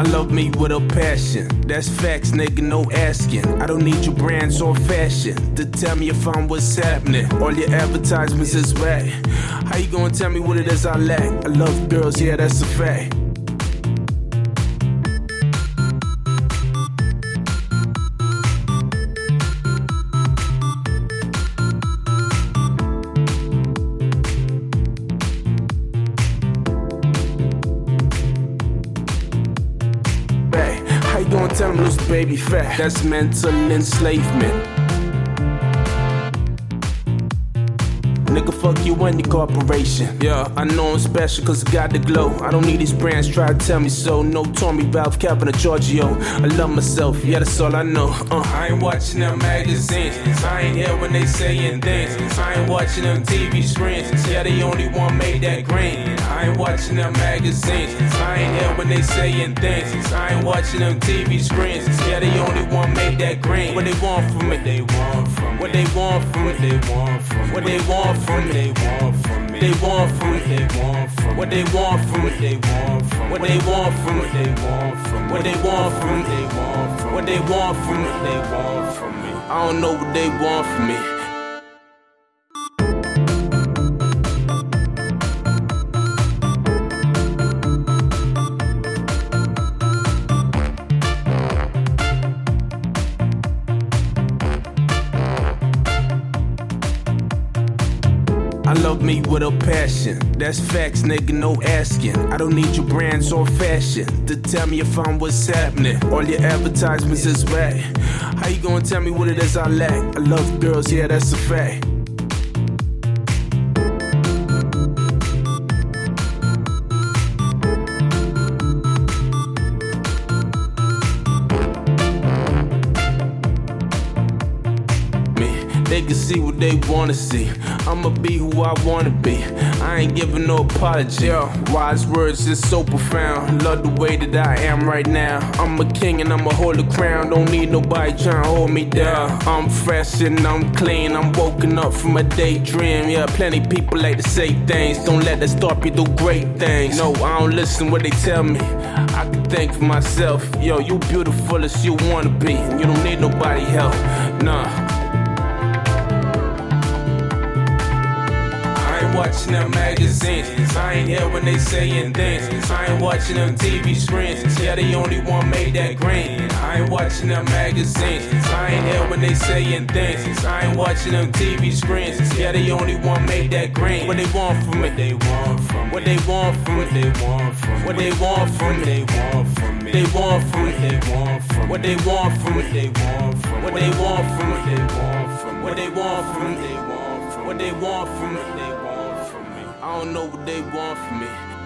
I love me with a passion. That's facts, nigga, no asking. I don't need your brands or fashion to tell me if I'm what's happening. All your advertisements is whack. How you gonna tell me what it is I lack? I love girls, yeah, that's a fact. Tell them loose baby fat, that's mental enslavement. Nigga, fuck you and your corporation. Yeah, I know I'm special cause I got the glow. I don't need these brands, try to tell me so. No Tommy, Ralph, Kevin, or Giorgio. I love myself, yeah, that's all I know. I ain't watching them magazines. I ain't here when they saying things. I ain't watching them TV screens. Yeah, the only one made that green. I ain't watching them magazines. I ain't here when they saying things. I ain't watching them TV screens. Yeah, the only one made that green. What they want from me? What they want from me? What they want from me? What they want from me? What they want from me? They want from me. They want from me. They want from me. What they want from me? They want from me. What they want from me? They want from me. What they want from me? They want from me. What they want from me? They want from me. I don't know what they want from me. I love me with a passion. That's facts, nigga, no asking. I don't need your brands or fashion to tell me if I'm what's happening. All your advertisements is whack. How you gonna tell me what it is I lack? I love girls, yeah, that's a fact. They can see what they wanna see. I'ma be who I wanna be. I ain't giving no apology. Wise words is so profound. Love the way that I am right now. I'm a king and I'ma hold the crown. Don't need nobody trying to hold me down. I'm fresh and I'm clean. I'm woken up from a daydream. Yeah, plenty people like to say things. Don't let that stop you, do great things. No, I don't listen what they tell me. I can think for myself. Yo, you beautiful as you wanna be. You don't need nobody help. Nah. Watching them magazines. I ain't here when they saying things. I ain't watching them TV screens. Yeah, the only one made that green. I ain't watching them magazines. I ain't here when they saying things. I ain't watching them TV screens. Yeah, the only one made that green. What they want from me? What they want from me? What they want from me? What they want from me? What they want from me? They want from me. They want from me. They want from me. What they want from me? They want from me. What they want from me? They want from me. What they want from me? They want from me. What they want from me? They want from me. I don't know what they want from me.